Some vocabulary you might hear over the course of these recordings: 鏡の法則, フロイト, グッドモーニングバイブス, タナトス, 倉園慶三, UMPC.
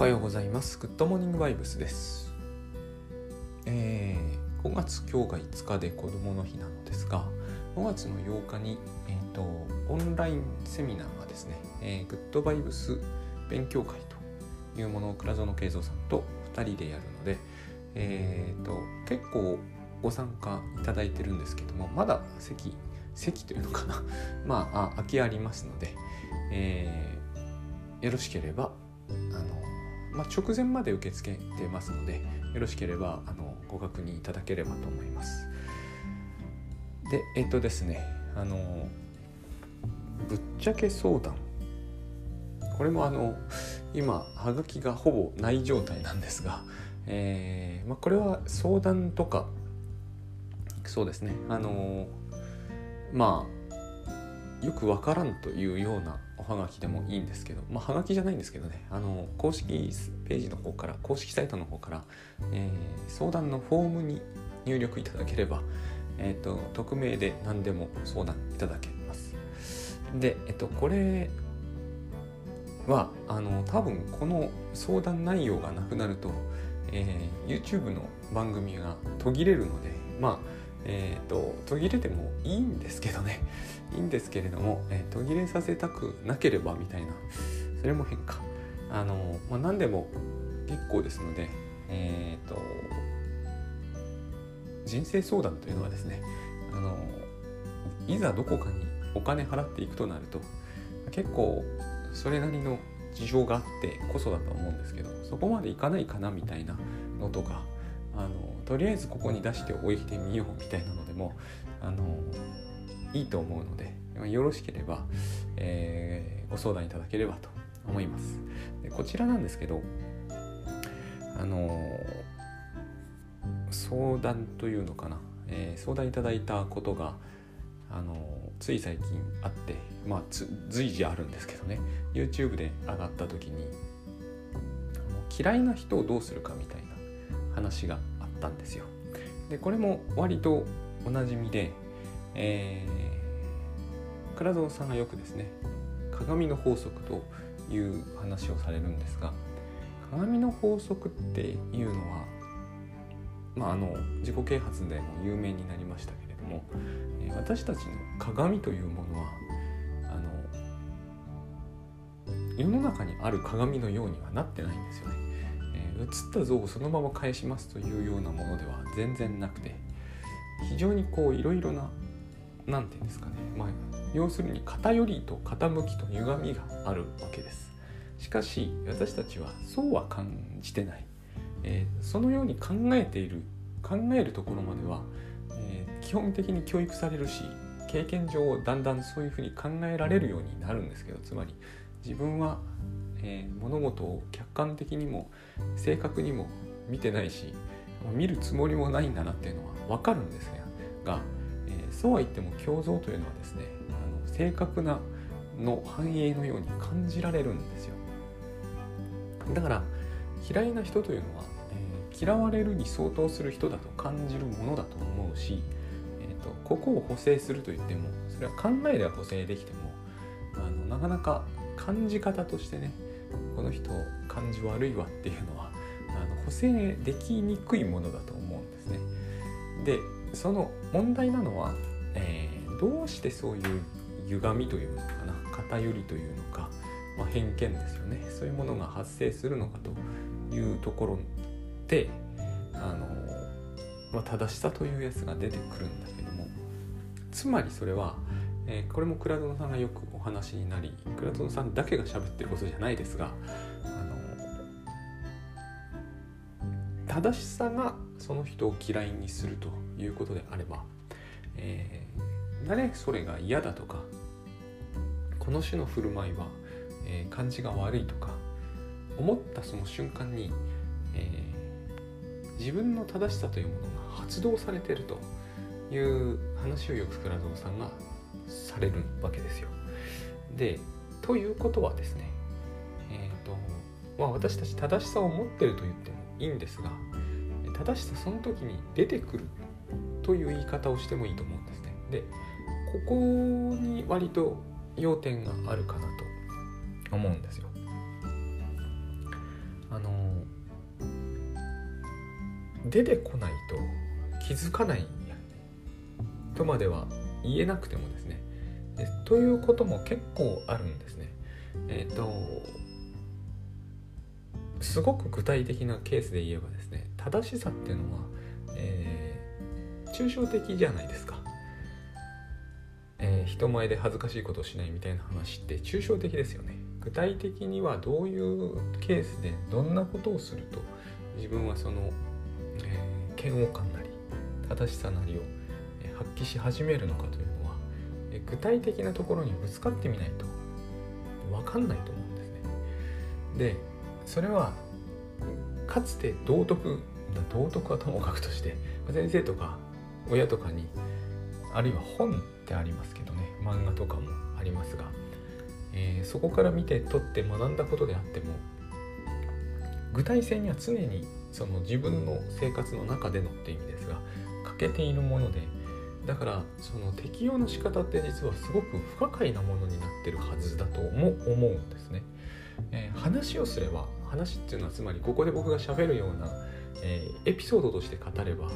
おはようございます。グッドモーニングバイブスです。5月今日が5日でこどもの日なのですが、5月の8日に、オンラインセミナーがですね、グッドバイブス勉強会というものを倉園慶三さんと2人でやるので、結構ご参加いただいてるんですけども、まだ席というのかな空きありますので、よろしければ直前まで受け付けてますので、よろしければご確認いただければと思います。でですね、ぶっちゃけ相談、これも今はがきがほぼない状態なんですが、これは相談とか、そうですね、よくわからんというようなおはがきでもいいんですけど、はがきじゃないんですけどね、公式ページの方から、公式サイトの方から、相談のフォームに入力いただければ、匿名で何でも相談いただけます。で、これは多分この相談内容がなくなると、YouTube の番組が途切れるので、途切れてもいいんですけどね、いいんですけれども、途切れさせたくなければみたいな、それも変か、何でも結構ですので、人生相談というのはですね、いざどこかにお金払っていくとなると、結構それなりの事情があってこそだと思うんですけど、そこまでいかないかなみたいなのとか、とりあえずここに出しておいてみようみたいなのでもいいと思うので、よろしければ、ご相談いただければと思います。でこちらなんですけど、相談というのかな、相談いただいたことがつい最近あって、随時あるんですけどね、 YouTube で上がった時に嫌いな人をどうするかみたいな話があったんですよ。でこれも割とおなじみで、倉園さんがよくですね、鏡の法則という話をされるんですが、鏡の法則っていうのは、自己啓発でも有名になりましたけれども、私たちの鏡というものは世の中にある鏡のようにはなってないんですよね。映った像をそのまま返しますというようなものでは全然なくて、非常にいろいろな、なんていうんですかね、要するに偏りと傾きと歪みがあるわけです。しかし私たちはそうは感じてない、そのように考えるところまでは、基本的に教育されるし、経験上だんだんそういうふうに考えられるようになるんですけど、つまり自分は物事を客観的にも正確にも見てないし、見るつもりもないんだなっていうのは分かるんですが、そうは言っても胸像というのはですね、正確なの反映のように感じられるんですよ。だから嫌いな人というのは、嫌われるに相当する人だと感じるものだと思うし、ここを補正するといっても、それは考えでは補正できても、なかなか感じ方としてね、この人感じ悪いわっていうのは補正できにくいものだと思うんですね。でその問題なのは、どうしてそういう歪みというのかな、偏りというのか、偏見ですよね、そういうものが発生するのかというところで、正しさというやつが出てくるんだけども、つまりそれは、これも倉園さんがよくお話になり、倉園さんだけが喋ってることじゃないですが、正しさがその人を嫌いにするということであれば、誰それが嫌だとか、この種の振る舞いは、感じが悪いとか思ったその瞬間に、自分の正しさというものが発動されているという話をよく倉園さんがされるわけですよ。でということはですね、私たち正しさを持ってると言ってもいいんですが、正しさその時に出てくるという言い方をしてもいいと思うんですね。でここに割と要点があるかなと思うんですよ。出てこないと気づかないとまでは言えなくてもですね、ということも結構あるんですね。すごく具体的なケースで言えばですね、正しさっていうのは、抽象的じゃないですか。人前で恥ずかしいことをしないみたいな話って抽象的ですよね。具体的にはどういうケースでどんなことをすると自分はその、嫌悪感なり正しさなりを発揮し始めるのかというのは、具体的なところにぶつかってみないと分かんないと思うんですね。で、それはかつて道徳はともかくとして、先生とか親とかに、あるいは本ってありますけどね、漫画とかもありますが、そこから見て取って学んだことであっても、具体性には常にその自分の生活の中でのって意味ですが欠けているもので、だからその適用の仕方って実はすごく不可解なものになってるはずだとも思うんですね。話をすれば、話っていうのはつまりここで僕が喋るような、エピソードとして語れば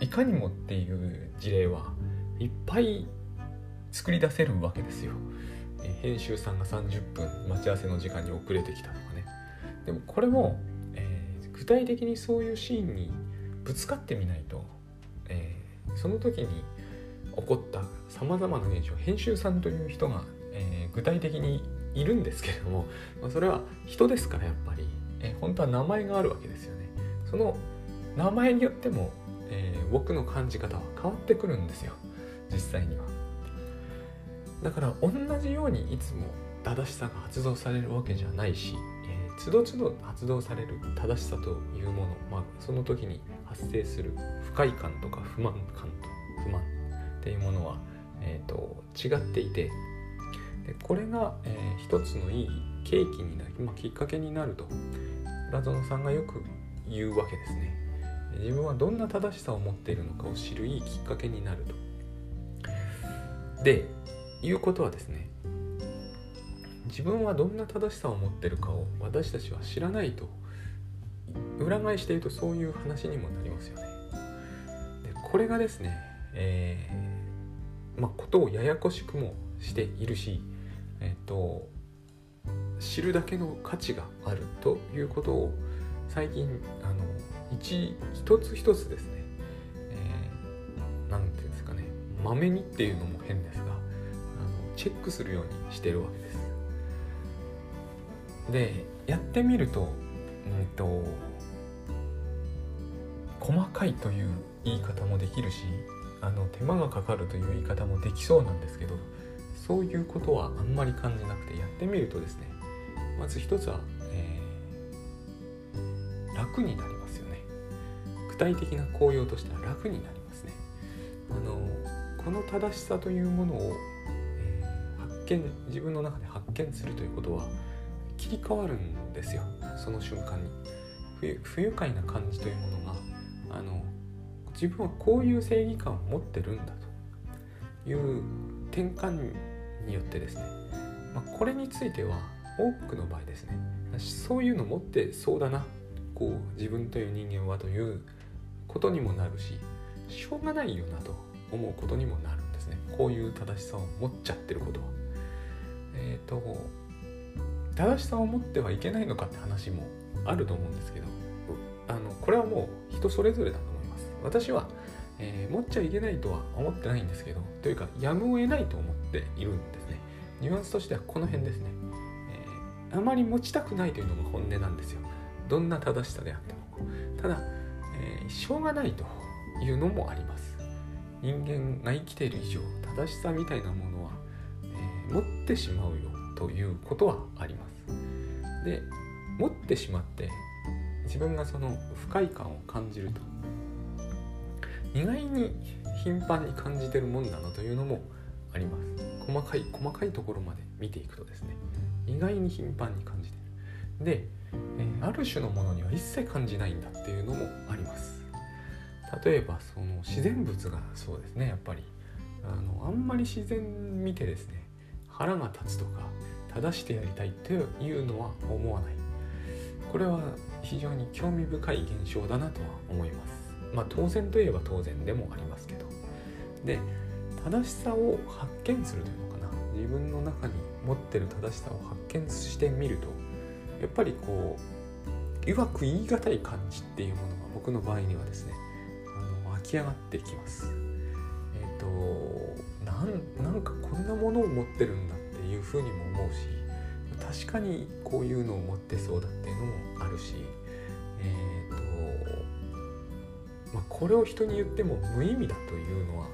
いかにもっていう事例はいっぱい作り出せるわけですよ。編集さんが30分待ち合わせの時間に遅れてきたとかね。でもこれも、具体的にそういうシーンにぶつかってみないと、その時に起こったさまざまな現象、編集さんという人が、具体的にいるんですけれども、それは人ですから、やっぱり、本当は名前があるわけですよね。その名前によっても、僕の感じ方は変わってくるんですよ、実際には。だから同じようにいつも正しさが発動されるわけじゃないし、つどつど発動される正しさというもの、その時に発生する不快感とか不満っていうものは、違っていて、でこれが、一つのいい契機になる、きっかけになると浦園さんがよく言うわけですね。自分はどんな正しさを持っているのかを知るいいきっかけになると。で、いうことはですね、自分はどんな正しさを持っているかを私たちは知らないと、裏返して言うとそういう話にもなりますよね。でこれがですね、ことをややこしくもしているし、知るだけの価値があるということを最近一つ一つですね、なんていうんですかね、まめにっていうのも変ですが、チェックするようにしているわけです。でやってみると、細かいという言い方もできるし、手間がかかるという言い方もできそうなんですけど、そういうことはあんまり感じなくて、やってみるとですね、まず一つは、楽になりますよね。具体的な効用としては楽になりますね。この正しさというものを、自分の中で発見するということは切り替わるんですよ、その瞬間に。不愉快な感じというものが、自分はこういう正義感を持ってるんだという転換によってですね、これについては多くの場合ですね、そういうの持ってそうだな、こう自分という人間はということにもなるし、しょうがないよなと思うことにもなるんですね。こういう正しさを持っちゃってることは、正しさを持ってはいけないのかって話もあると思うんですけど、これはもう人それぞれだと思います。私は、持っちゃいけないとは思ってないんですけど、というかやむを得ないと思っているんですね。ニュアンスとしてはこの辺ですね、あまり持ちたくないというのが本音なんですよ、どんな正しさであっても。ただ、しょうがないというのもあります。人間が生きている以上、正しさみたいなものは、持ってしまうよということはあります。で、持ってしまって自分がその不快感を感じると、意外に頻繁に感じてるもんだなというのもあります。細かいところまで見ていくとですね、意外に頻繁に感じてる。で、ある種のものには一切感じないんだっていうのもあります。例えばその自然物がそうですね、やっぱりあんまり自然見てですね、腹が立つとか正してやりたいというのは思わない。これは非常に興味深い現象だなとは思います。まあ当然といえば当然でもありますけど、で正しさを発見するというのかな、自分の中に持ってる正しさを発見してみると、やっぱりこううまく言い難い感じっていうものが僕の場合にはですね、湧き上がってきます。なんかこんなものを持ってるんだっていうふうにも思うし、確かにこういうのを持ってそうだっていうのもあるし、これを人に言っても無意味だというのは、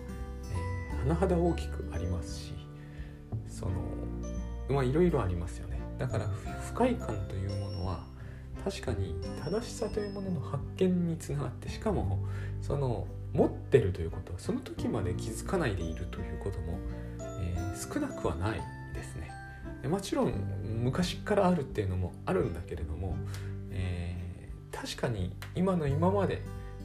甚だ大きくありますし、いろいろありますよね。だから不快感というものは確かに正しさというものの発見につながって、しかも持ってるということはその時まで気づかないでいるということも、少なくはないですね。もちろん昔からあるっていうのもあるんだけれども、確かに今の今まで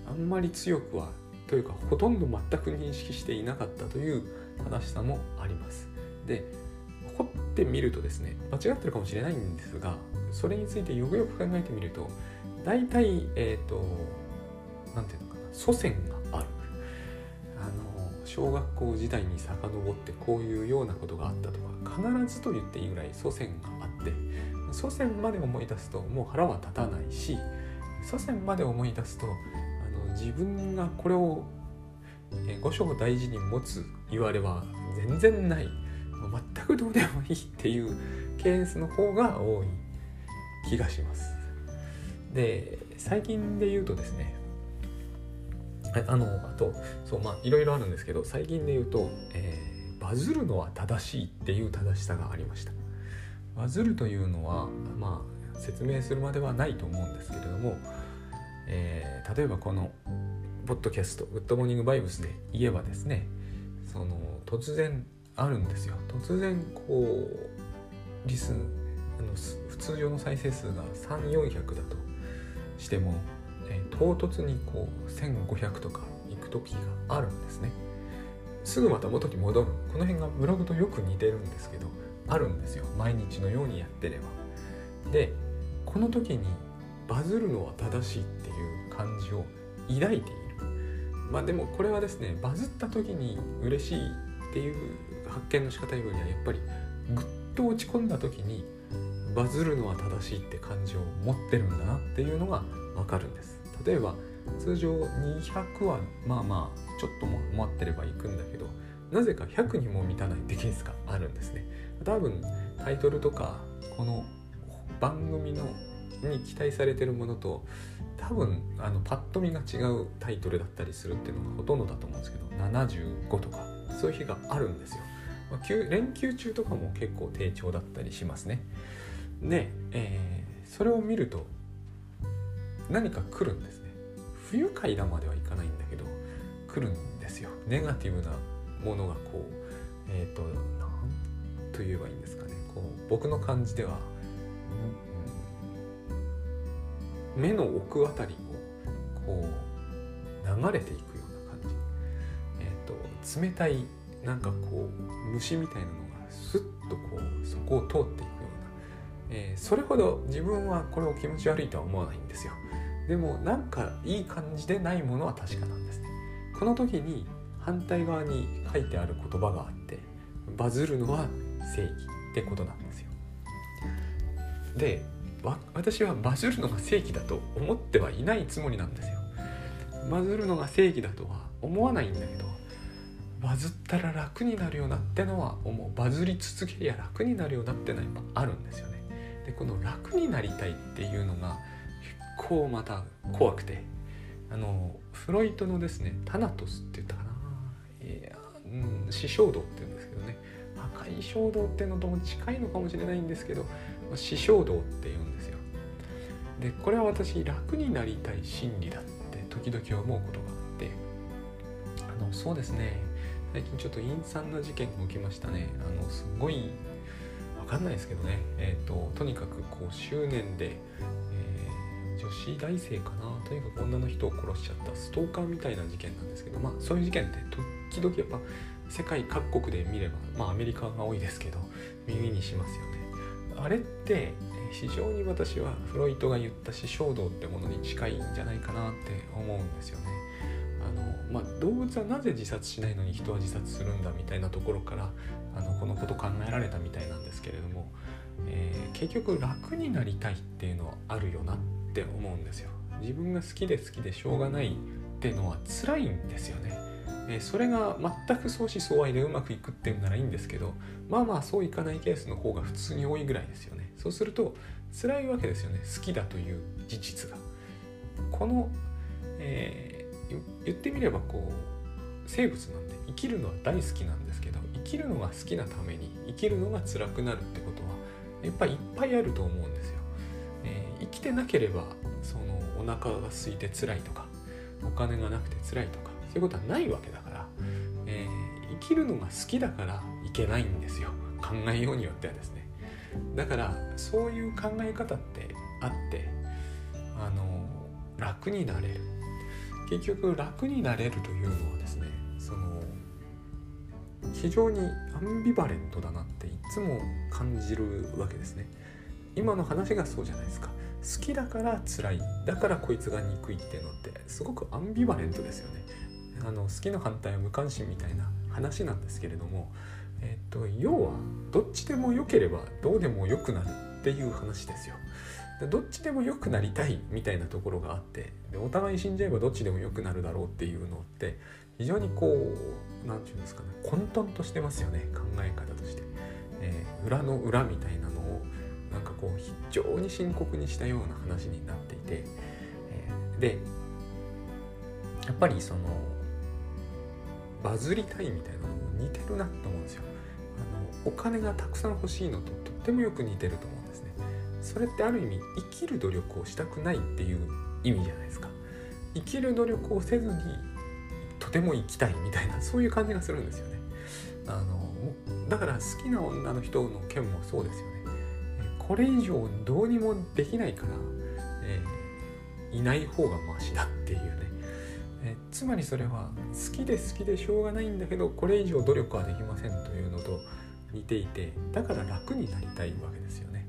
あんまり強くはというか、ほとんど全く認識していなかったという正しさもあります。で、掘ってみるとですね、間違ってるかもしれないんですが、それについてよくよく考えてみると、大体なんていうのかな、祖先がある、小学校時代に遡ってこういうようなことがあったとか、必ずと言っていいぐらい祖先があって、祖先まで思い出すともう腹は立たないし、祖先まで思い出すと自分がこれを五章大事に持つ言われは全然ない、全くどうでもいいっていうケースの方が多い気がします。で、最近で言うとですね、いろいろあるんですけど、最近で言うと、バズるのは正しいっていう正しさがありました。バズるというのは、説明するまではないと思うんですけれども、例えばこのポッドキャストグッドモーニングバイブスで言えばですね、突然あるんですよ。突然こう普通上の再生数が300、400だとしても、唐突にこう1500とかいく時があるんですね。すぐまた元に戻る。この辺がブログとよく似てるんですけど、あるんですよ、毎日のようにやってれば。で、この時にバズるのは正しいっていう感じを抱いている。でもこれはですね、バズった時に嬉しいっていう発見の仕方よりは、やっぱりぐっと落ち込んだ時にバズるのは正しいって感じを持ってるんだなっていうのがわかるんです。例えば通常200はちょっとも待ってればいくんだけど、なぜか100にも満たないってケースがあるんですね。多分タイトルとかこの番組のに期待されているものと、多分パッと見が違うタイトルだったりするっていうのがほとんどだと思うんですけど、75とかそういう日があるんですよ。連休中とかも結構低調だったりしますね。で、それを見ると何か来るんですね。不愉快だまではいかないんだけど、来るんですよ。ネガティブなものがこう、なんと言えばいいんですかね。こう僕の感じでは目の奥あたりをこう流れていくような感じ、冷たいなんかこう虫みたいなのがスッとこうそこを通っていくような、それほど自分はこれを気持ち悪いとは思わないんですよ。でもなんかいい感じでないものは確かなんですね。この時に反対側に書いてある言葉があって、バズるのは正義ってことなんですよ。で、私はバズるのが正義だと思ってはいないつもりなんですよ。バズるのが正義だとは思わないんだけど、バズったら楽になるよなってのは思う。バズり続けりゃ楽になるよなってのはあるんですよね。で、この楽になりたいっていうのが結構また怖くて、フロイトのですね、タナトスって言ったかな、死衝動って言うんですけどね、破壊衝動っていうのとも近いのかもしれないんですけど、死衝動って言うんですよ。で、これは私、楽になりたい心理だって時々思うことがあって、そうですね、最近ちょっと陰惨な事件が起きましたね。すごい分かんないですけどね、とにかくこう執念で、女子大生かな、とにかく女の人を殺しちゃったストーカーみたいな事件なんですけど、そういう事件って時々やっぱ世界各国で見れば、アメリカが多いですけど耳にしますよね。あれって非常に私はフロイトが言った死衝動ってものに近いんじゃないかなって思うんですよね。動物はなぜ自殺しないのに人は自殺するんだみたいなところからこのこと考えられたみたいなんですけれども、結局楽になりたいっていうのはあるよなって思うんですよ。自分が好きで好きでしょうがないっていうのは辛いんですよね。それが全く相思相愛でうまくいくっていうならいいんですけど、まあまあそういかないケースの方が普通に多いぐらいですよね。そうすると辛いわけですよね、好きだという事実が。この、言ってみればこう生物なんで生きるのは大好きなんですけど、生きるのが好きなために生きるのが辛くなるってことはやっぱりいっぱいあると思うんですよ。生きてなければそのお腹が空いて辛いとか、お金がなくて辛いとかそういうことはないわけだから、生きるのが好きだからいけないんですよ、考えようによってはですね。だからそういう考え方ってあって、楽になれる、結局楽になれるというのはですね、その非常にアンビバレントだなっていつも感じるわけですね。今の話がそうじゃないですか。好きだから辛い、だからこいつが憎いっていうのってすごくアンビバレントですよね。好きの反対は無関心みたいな話なんですけれども、要はどっちでも良ければどうでも良くなるっていう話ですよ。どっちでも良くなりたいみたいなところがあって、でお互い死んじゃえばどっちでも良くなるだろうっていうのって非常にこうなんていうんですかね、混沌としてますよね、考え方として、裏の裏みたいなのをなんかこう非常に深刻にしたような話になっていて、でやっぱりそのバズりたいみたいなのも似てるなと思うんですよ。お金がたくさん欲しいのととってもよく似てると思うんですね。それってある意味生きる努力をしたくないっていう意味じゃないですか。生きる努力をせずにとても生きたいみたいな、そういう感じがするんですよね。だから好きな女の人の件もそうですよね。これ以上どうにもできないから、いない方がマシだっていうね。つまりそれは好きで好きでしょうがないんだけど、これ以上努力はできませんというのと似ていて、だから楽になりたいわけですよね。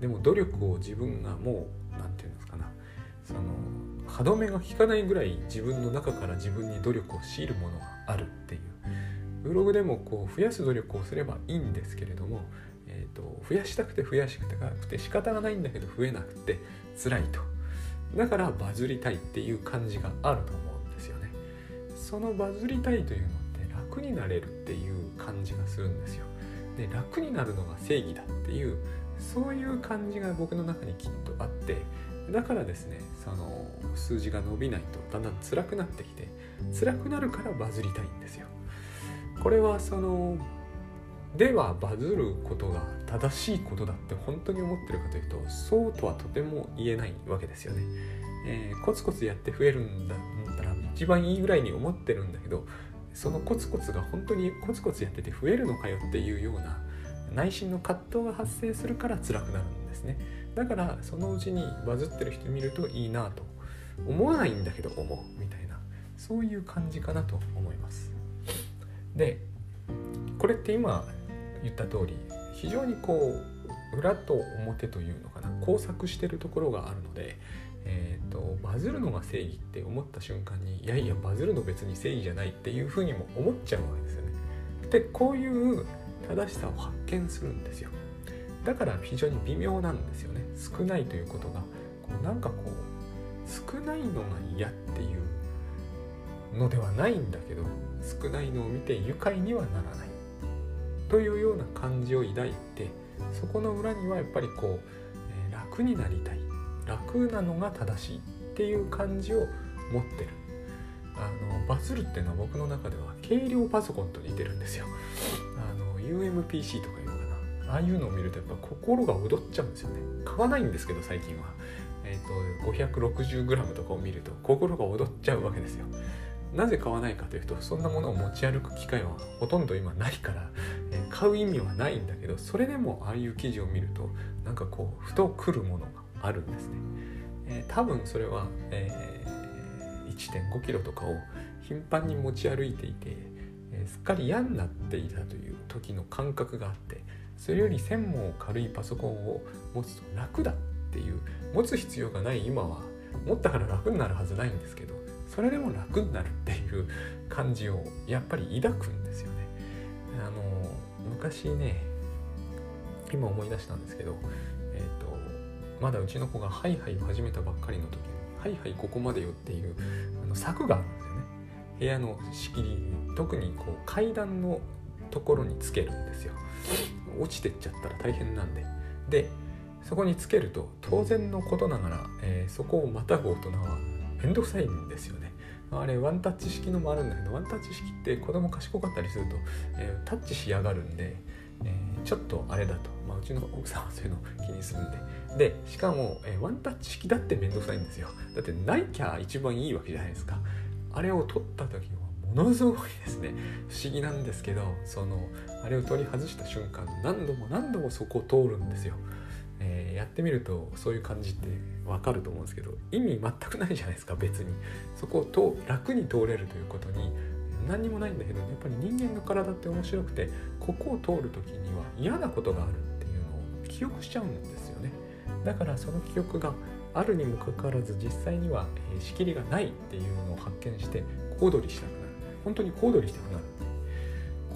でも努力を自分がもうなんていうんですかな、その歯止めが効かないぐらい自分の中から自分に努力を強いるものがあるっていう。ブログでもこう増やす努力をすればいいんですけれども、増やしたくて増やしたくて仕方がないんだけど増えなくて辛いと。だからバズりたいっていう感じがあると思うんですよね。そのバズりたいというのって楽になれるっていう感じがするんですよ。で、楽になるのが正義だっていうそういう感じが僕の中にきっとあって、だからですね、その数字が伸びないとだんだん辛くなってきて、辛くなるからバズりたいんですよ。これはそのではバズることが正しいことだって本当に思ってるかというと、そうとはとても言えないわけですよね。コツコツやって増えるんだったら一番いいぐらいに思ってるんだけど、そのコツコツが本当にコツコツやってて増えるのかよっていうような内心の葛藤が発生するから辛くなるんですね。だからそのうちにバズってる人見るといいなと思わないんだけど思うみたいな、そういう感じかなと思います。でこれって今言った通り非常にこう裏と表というのかな、交錯してるところがあるので、バズるのが正義って思った瞬間に、いやいやバズるの別に正義じゃないっていうふうにも思っちゃうわけですよね。でこういう正しさを発見するんですよ。だから非常に微妙なんですよね。少ないということがこうなんかこう少ないのが嫌っていうのではないんだけど、少ないのを見て愉快にはならないというような感じを抱いて、そこの裏にはやっぱりこう楽になりたい、楽なのが正しいっていう感じを持ってる。バズるっていうのは僕の中では軽量パソコンと似てるんですよ。UMPC とかいうのかな、ああいうのを見るとやっぱ心が踊っちゃうんですよね。買わないんですけど最近は、560g とかを見ると心が踊っちゃうわけですよ。なぜ買わないかというと、そんなものを持ち歩く機会はほとんど今ないから、買う意味はないんだけど、それでもああいう記事を見るとなんかこうふとくるものがあるんですね。多分それは、1.5 キロとかを頻繁に持ち歩いていて、すっかり嫌になっていたという時の感覚があって、それより1000も軽いパソコンを持つと楽だっていう、持つ必要がない今は持ったから楽になるはずないんですけど、それでも楽になるっていう感じをやっぱり抱くんですよね。昔ね、今思い出したんですけど、まだうちの子がハイハイを始めたばっかりの時に、ハイハイここまでよっていう柵があるんですよね。部屋の仕切りに、特にこう階段のところにつけるんですよ。落ちてっちゃったら大変なんで。で、そこにつけると当然のことながら、そこをまたぐ大人はめんどくさいんですよね。あれワンタッチ式のもあるんだけど、ワンタッチ式って子供賢かったりすると、タッチしやがるんで、ちょっとあれだと、うちの奥さんはそういうのを気にするんで、でしかも、ワンタッチ式だってめんどくさいんですよ。だってないきゃ一番いいわけじゃないですか。あれを取った時はものすごいですね、不思議なんですけど、あれを取り外した瞬間何度もそこを通るんですよ。やってみるとそういう感じってわかると思うんですけど、意味全くないじゃないですか。別にそこを楽に通れるということに何にもないんだけど、やっぱり人間の体って面白くて、ここを通るときには嫌なことがあるっていうのを記憶しちゃうんですよね。だからその記憶があるにもかかわらず、実際には仕切りがないっていうのを発見して小躍りしたくなる、本当に小躍りしたくなる、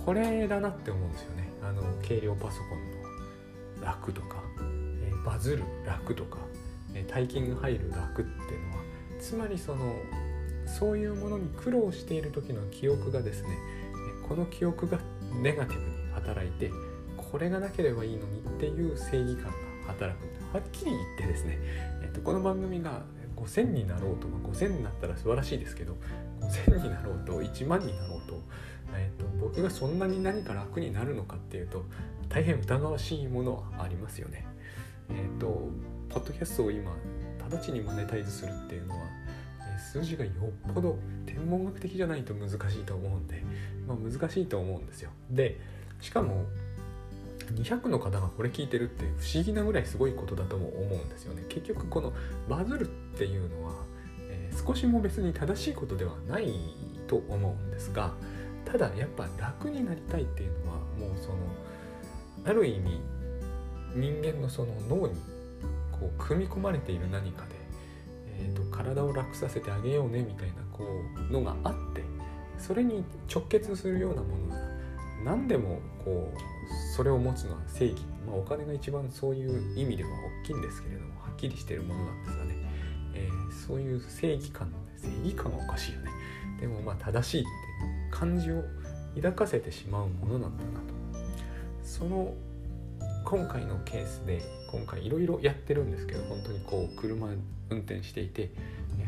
これだなって思うんですよね。軽量パソコンの楽とか、バズる楽とか、大金が入る楽っていうのは、つまりそういうものに苦労している時の記憶がですね、この記憶がネガティブに働いて、これがなければいいのにっていう正義感が働くんだ。はっきり言ってですね、この番組が5000になろうと、5000になったら素晴らしいですけど、5000になろうと1万になろうと、僕がそんなに何か楽になるのかっていうと大変疑わしいものはありますよね。ポッドキャストを今直ちにマネタイズするっていうのは、数字がよっぽど天文学的じゃないと難しいと思うんで、難しいと思うんですよ。でしかも200の方がこれ聞いてるって不思議なぐらいすごいことだとも思うんですよね。結局このバズるっていうのは、少しも別に正しいことではないと思うんですが、ただやっぱ楽になりたいっていうのは、もうある意味人間の脳にこう組み込まれている何かで、体を楽させてあげようねみたいなこうのがあって、それに直結するようなものなら何でもこうそれを持つのは正義、お金が一番そういう意味では大きいんですけれども、はっきりしているものなんですがね、そういう正義感はおかしいよね。でも正しいっていう感じを抱かせてしまうものなんだなと。今回のケースで、今回いろいろやってるんですけど、本当にこう車運転していて、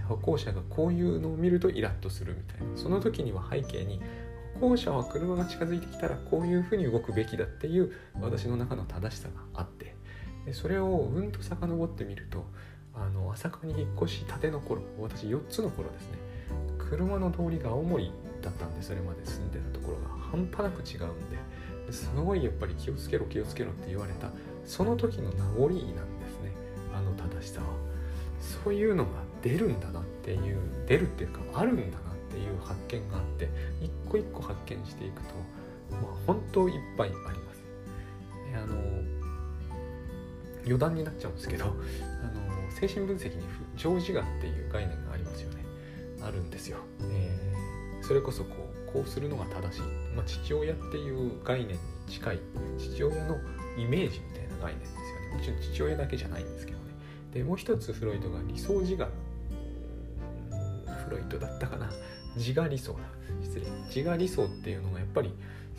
歩行者がこういうのを見るとイラッとするみたいな、その時には背景に歩行者は車が近づいてきたらこういうふうに動くべきだっていう私の中の正しさがあって、それをうんと遡ってみると、朝霞に引っ越したての頃、私4つの頃ですね、車の通りが青森だったんで、それまで住んでたところが半端なく違うんで、すごいやっぱり気をつけろって言われたその時の名残なんですね。正しさはそういうのが出るんだなっていう、出るっていうかあるんだなっていう発見があって、一個一個発見していくと、本当いっぱいあります。余談になっちゃうんですけど、精神分析に常自我っていう概念がありますよね。あるんですよ。それこそこうするのが正しい、父親っていう概念に近い、父親のイメージみたいな概念ですよね。もちろん父親だけじゃないんですけどね。でもう一つフロイトが理想自我、フロイトだったかな、自我理想だ、失礼、自我理想っていうのがやっぱり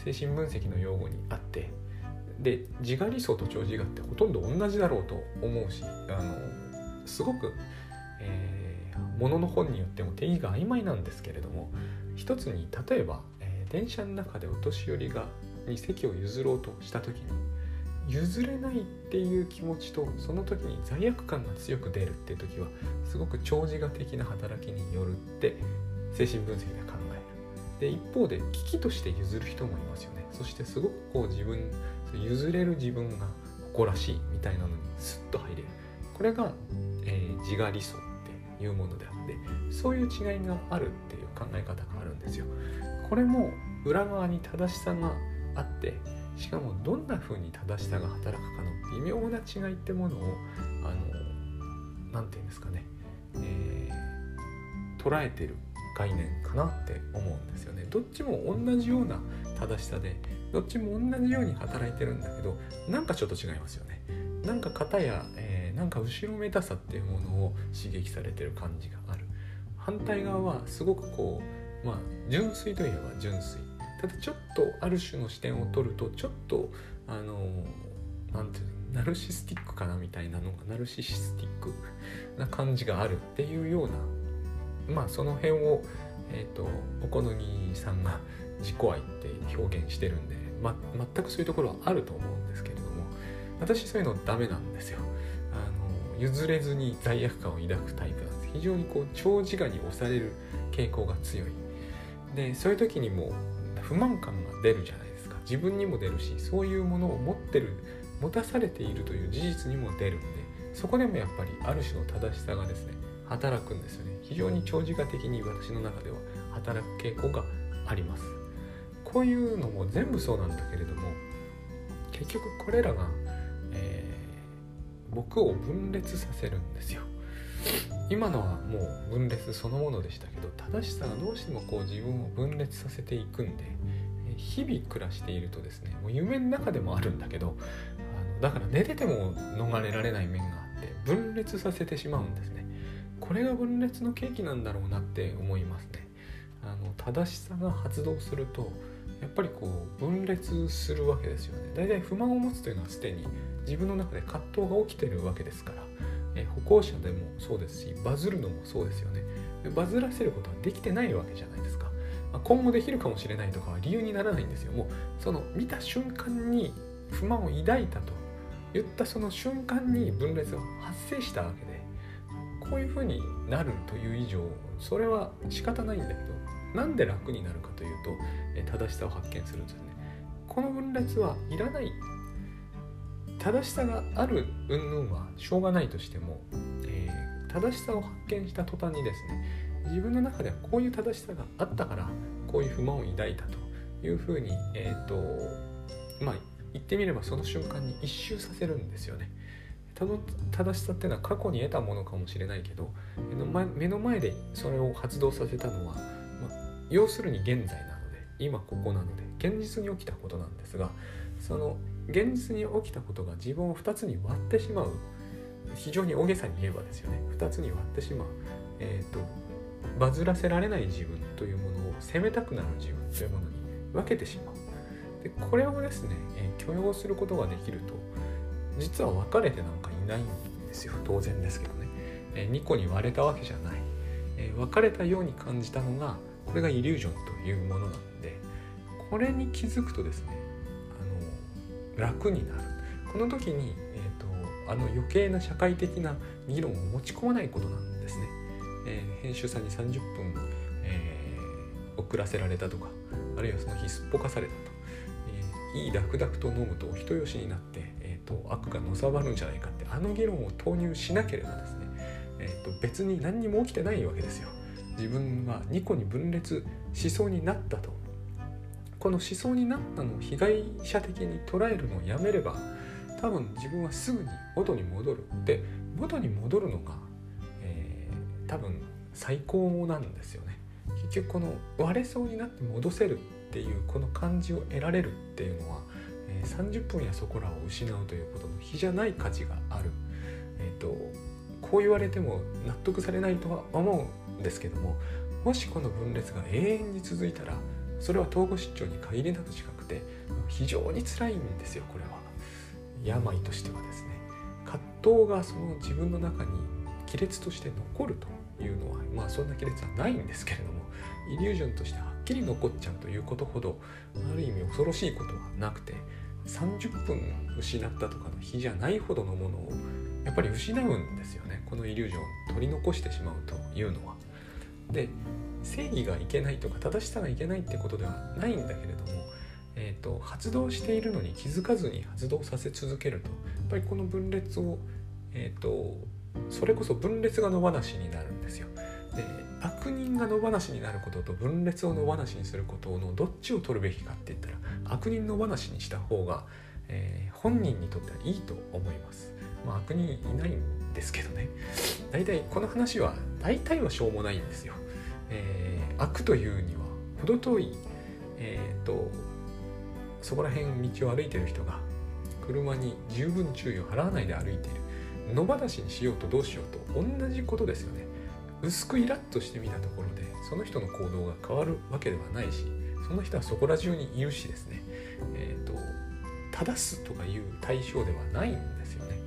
精神分析の用語にあって、で自我理想と超自我ってほとんど同じだろうと思うし、すごく、ものの本によっても定義が曖昧なんですけれども、一つに例えば、電車の中でお年寄りに席を譲ろうとした時に、譲れないっていう気持ちと、その時に罪悪感が強く出るっていう時はすごく超自我的な働きによるって精神分析で考える。で一方で危機として譲る人もいますよね。そしてすごく譲れる自分が誇らしいみたいなのにスッと入れる。これが、自我理想っていうものであって、そういう違いがあるっていう考え方があるんですよ。これも裏側に正しさがあって、しかもどんな風に正しさが働くかの微妙な違いってものをなんていうんですかね、捉えてる概念かなって思うんですよね。どっちも同じような正しさでどっちも同じように働いてるんだけど、なんかちょっと違いますよね。なんか型や、なんか後ろめたさっていうものを刺激されてる感じがある。反対側はすごくこう、純粋といえば純粋。ただちょっとある種の視点を取るとちょっとなんていうの、ナルシスティックかなみたいなのがナルシスティックな感じがあるっていうような。その辺を、お好みさんが自己愛って表現してるんで、全くそういうところはあると思うんですけれども、私そういうのダメなんですよ。譲れずに罪悪感を抱くタイプなんです。非常にこう長自我に押される傾向が強い。で、そういう時にも不満感が出るじゃないですか。自分にも出るし、そういうものを持たされているという事実にも出るんで、そこでもやっぱりある種の正しさがですね、働くんですよね。非常に長自我的に私の中では働く傾向があります。こういうのも全部そうなんだけれども、結局これらが、僕を分裂させるんですよ。今のはもう分裂そのものでしたけど、正しさがどうしてもこう自分を分裂させていくんで、日々暮らしているとですね、もう夢の中でもあるんだけど、だから寝てても逃れられない面があって分裂させてしまうんですね。これが分裂の契機なんだろうなって思いますね。正しさが発動するとやっぱりこう分裂するわけですよね。だいたい不満を持つというのはすでに自分の中で葛藤が起きてるわけですから、歩行者でもそうですし、バズるのもそうですよね。バズらせることはできてないわけじゃないですか。今後できるかもしれないとかは理由にならないんですよ。もうその見た瞬間に不満を抱いたと言ったその瞬間に分裂が発生したわけで、こういう風になるという以上それは仕方ないんだけど、なんで楽になるかというと、正しさを発見するんですね。この分裂はいらない、正しさがある云々はしょうがないとしても、正しさを発見した途端にですね、自分の中ではこういう正しさがあったからこういう不満を抱いたという風に、言ってみればその瞬間に一周させるんですよね。正しさっていうのは過去に得たものかもしれないけど、目の前でそれを発動させたのは、要するに現在なので、今ここなので現実に起きたことなんですが、その現実に起きたことが自分を2つに割ってしまう。非常に大げさに言えばですよね、2つに割ってしまう、バズらせられない自分というものを責めたくなる自分というものに分けてしまう。でこれをですね、許容することができると、実は別れてなんかいないんですよ。当然ですけどね、2個に割れたわけじゃない、別れたように感じたのが、これがイリュージョンというものなので、これに気づくとですね、楽になる。この時に、余計な社会的な議論を持ち込まないことなんですね。編集さんに30分、遅らせられたとか、あるいはその日すっぽかされたと、いいダクダクと飲むとお人よしになって悪がのさばるんじゃないかって、あの議論を投入しなければですね、別に何にも起きてないわけですよ。自分は2個に分裂しそうになったと、この思想になったのを被害者的に捉えるのをやめれば、多分自分はすぐに元に戻る。で元に戻るのが、多分最高なんですよね。結局この割れそうになって戻せるっていうこの感じを得られるっていうのは、30分やそこらを失うということの比じゃない価値がある。こう言われても納得されないとは思うんですけども、もしこの分裂が永遠に続いたら、それは統合失調に限りなく近くて非常に辛いんですよ。これは病としてはですね、葛藤がその自分の中に亀裂として残るというのは、そんな亀裂はないんですけれども、イリュージョンとしてはっきり残っちゃうということほどある意味恐ろしいことはなくて、30分失ったとかの比じゃないほどのものをやっぱり失うんですよね。このイリュージョンを取り残してしまうというのは。で、正義がいけないとか正しさがいけないってことではないんだけれども、発動しているのに気づかずに発動させ続けると、やっぱりこの分裂を、それこそ分裂が野放しになるんですよ。で、悪確認が野放しになることと分裂を野放しにすることのどっちを取るべきかって言ったら、悪人野放しにした方が、本人にとってはいいと思います。まあ、悪人いないんですけどね。大体この話はしょうもないんですよ。悪というには程遠い、そこら辺道を歩いてる人が車に十分注意を払わないで歩いている、野放しにしようとどうしようと同じことですよね。薄くイラッとしてみたところでその人の行動が変わるわけではないし、その人はそこら中にいるしですね、正すとかいう対象ではないんですよね。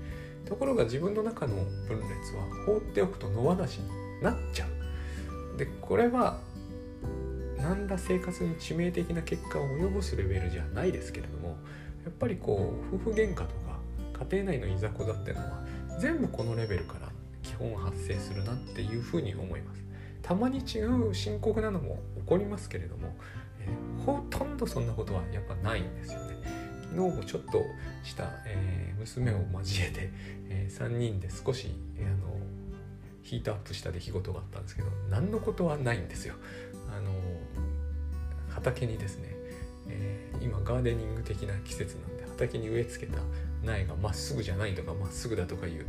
ところが自分の中の分裂は放っておくと野放しになっちゃう。でこれは何ら生活に致命的な結果を及ぼすレベルじゃないですけれども、やっぱりこう夫婦喧嘩とか家庭内のいざこざっていうのは全部このレベルから基本発生するなっていうふうに思います。たまに違う深刻なのも起こりますけれども、ほとんどそんなことはやっぱないんですよね。昨日もちょっとした、娘を交えて、3人で少し、ヒートアップした出来事があったんですけど、何のことはないんですよ。畑にですね、今ガーデニング的な季節なんで畑に植え付けた苗がまっすぐじゃないとかまっすぐだとかいう、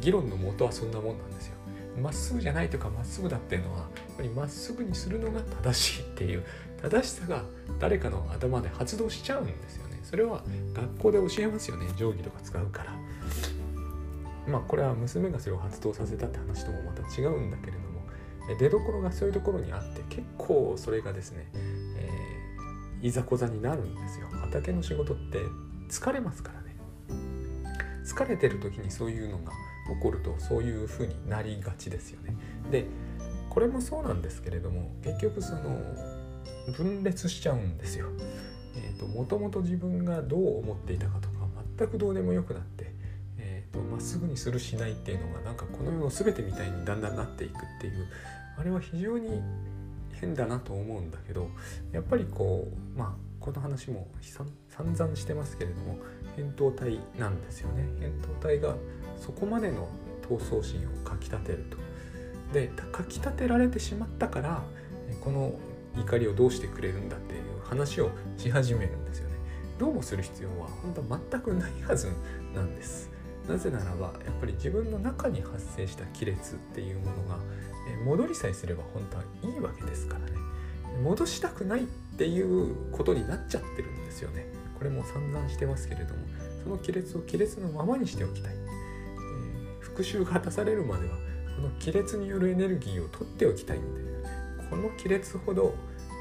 議論の元はそんなもんなんですよ。まっすぐじゃないとかまっすぐだっていうのはやっぱりまっすぐにするのが正しいっていう正しさが誰かの頭で発動しちゃうんですよね。それは学校で教えますよね、定規とか使うから。まあこれは娘がそれを発動させたって話ともまた違うんだけれども、出どころがそういうところにあって結構それがですね、いざこざになるんですよ。畑の仕事って疲れますからね。疲れてる時にそういうのが起こるとそういう風になりがちですよね。でこれもそうなんですけれども、結局その分裂しちゃうんですよ。もともと自分がどう思っていたかとか全くどうでもよくなってまっすぐにするしないっていうのがなんかこの世の全てみたいにだんだんなっていくっていう、あれは非常に変だなと思うんだけど、やっぱりこうまあこの話も散々してますけれども、扁桃体なんですよね。扁桃体がそこまでの闘争心をかきたてると。でかきたてられてしまったからこの怒りをどうしてくれるんだっていう話をし始めるんですよね。どうもする必要は本当全くないはずなんです。なぜならばやっぱり自分の中に発生した亀裂っていうものが戻りさえすれば本当はいいわけですからね。戻したくないっていうことになっちゃってるんですよね。これも散々してますけれども、その亀裂を亀裂のままにしておきたい、復讐が果たされるまではこの亀裂によるエネルギーを取っておきたいみたいな、この亀裂ほど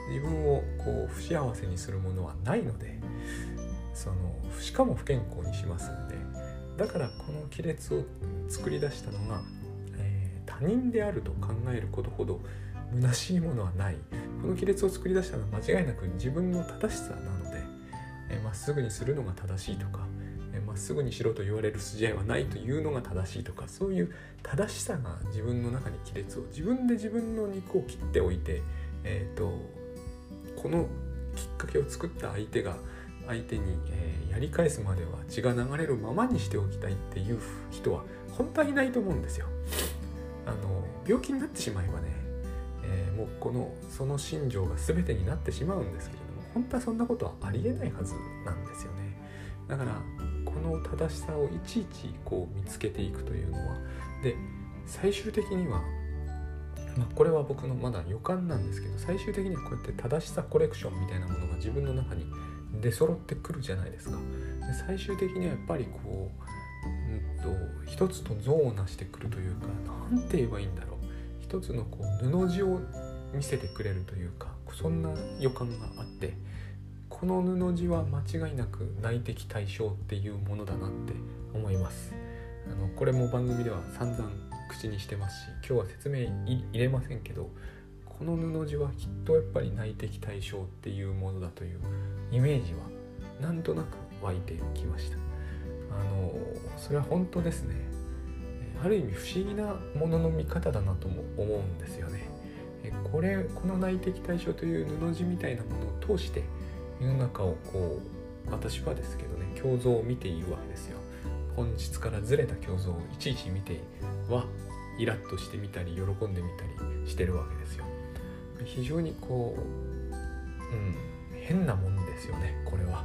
自分をこう不幸せにするものはないので、そのしかも不健康にしますんで、だからこの亀裂を作り出したのが、他人であると考えることほど虚しいものはない。この亀裂を作り出したのは間違いなく自分の正しさなので、まっすぐにするのが正しいとか、まっすぐにしろと言われる筋合いはないというのが正しいとか、そういう正しさが自分の中に亀裂を、自分で自分の肉を切っておいて、このきっかけを作った相手が相手に、やり返すまでは血が流れるままにしておきたいっていう人は本当はいないと思うんですよ。病気になってしまえばね、もうその心情が全てになってしまうんですけれども、本当はそんなことはありえないはずなんですよね。だからこの正しさをいちいちこう見つけていくというのは、で最終的には、まあ、これは僕のまだ予感なんですけど、最終的にはこうやって正しさコレクションみたいなものが自分の中に出揃ってくるじゃないですか。で最終的にはやっぱりこう、一つと像をなしてくるというか、なんて言えばいいんだろう、一つのこう布地を見せてくれるというか、そんな予感があって、この布地は間違いなく内的対象っていうものだなって思います。これも番組では散々口にしてますし、今日は説明入れませんけど、この布地はきっとやっぱり内的対象っていうものだというイメージはなんとなく湧いてきました。それは本当ですね。ある意味不思議なものの見方だなとも思うんですよね。この内的対象という布地みたいなものを通して世の中をこう、私はですけどね、胸像を見ているわけですよ。本質からずれた胸像をいちいち見てはイラッとしてみたり喜んでみたりしてるわけですよ。非常にこう、変なもんですよね。これは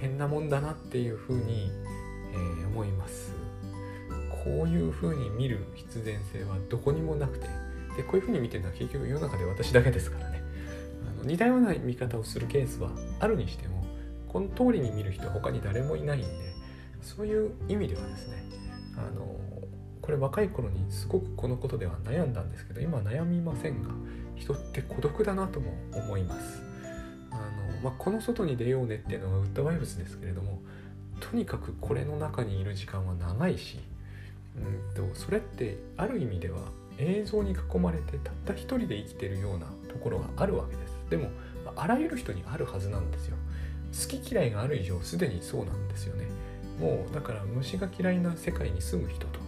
変なもんだなっていうふうに、思います。こういうふうに見る必然性はどこにもなくて、でこういうふうに見てるのは結局世の中で私だけですからね。似たような見方をするケースはあるにしても、この通りに見る人は他に誰もいないんで、そういう意味ではですね、これ若い頃にすごくこのことでは悩んだんですけど、今悩みませんが、人って孤独だなとも思います。この外に出ようねっていうのがウッドバイブスですけれども、とにかくこれの中にいる時間は長いし、それってある意味では映像に囲まれてたった一人で生きてるようなところがあるわけです。でもあらゆる人にあるはずなんですよ。好き嫌いがある以上すでにそうなんですよね。もうだから虫が嫌いな世界に住む人と、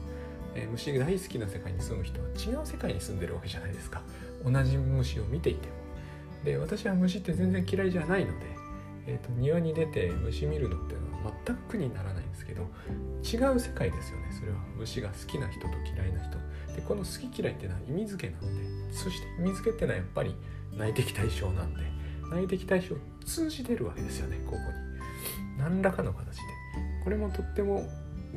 虫が大好きな世界に住む人は違う世界に住んでるわけじゃないですか。同じ虫を見ていても。で、私は虫って全然嫌いじゃないので、庭に出て虫見るのっていうのは全く苦にならないんですけど、違う世界ですよね。それは虫が好きな人と嫌いな人で、この好き嫌いっていうのは意味付けなので、そして意味付けってのはやっぱり内的対象なんで、内的対象を通じてるわけですよね。ここに何らかの形で、これもとっても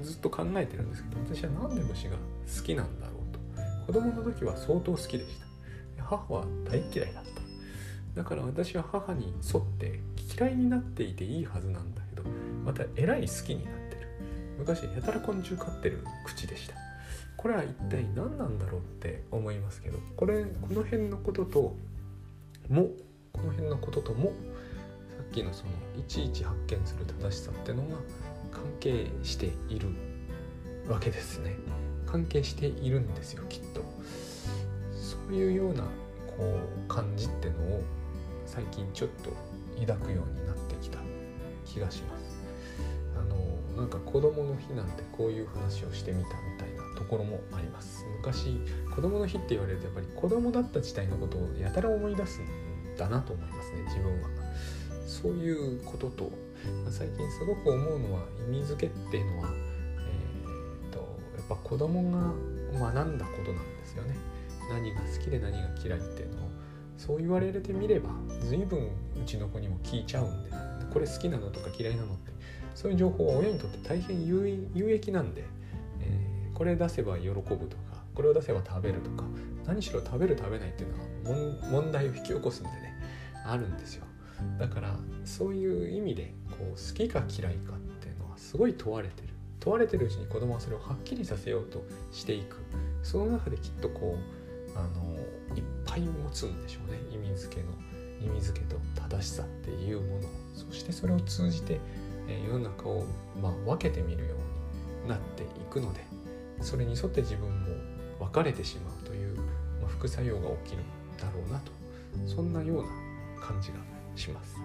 ずっと考えてるんですけど、私はなんで虫が好きなんだろうと。子供の時は相当好きでした。母は大嫌いだった。だから私は母に沿って嫌いになっていていいはずなんだけど、またえらい好きになってる。昔やたら昆虫飼ってる口でした。これは一体何なんだろうって思いますけど、この辺のことともさっきのそのいちいち発見する正しさっていうのが関係しているわけですね。関係しているんですよ、きっと。そういうようなこう感じってのを最近ちょっと抱くようになってきた気がします。なんか子供の日なんてこういう話をしてみたみたいなところもあります。昔子供の日って言われると、やっぱり子供だった時代のことをやたら思い出すんだなと思いますね、自分は。そういうことと、最近すごく思うのは、意味付けっていうのは、やっぱ子供が学んだことなんですよね。何が好きで何が嫌いっていうのを、そう言われてみれば随分うちの子にも聞いちゃうんで、これ好きなのとか嫌いなのって、そういう情報は親にとって大変有益なんで、これ出せば喜ぶとか、これを出せば食べるとか、何しろ食べる食べないっていうのは問題を引き起こすんでね、あるんですよ。だからそういう意味でこう好きか嫌いかっていうのはすごい問われてるうちに子供はそれをはっきりさせようとしていく。その中できっとこういっぱい持つんでしょうね、意味付けと正しさっていうものを。そしてそれを通じて世の中を分けてみるようになっていくので、それに沿って自分も分かれてしまうという、副作用が起きるんだろうなと、そんなような感じがします。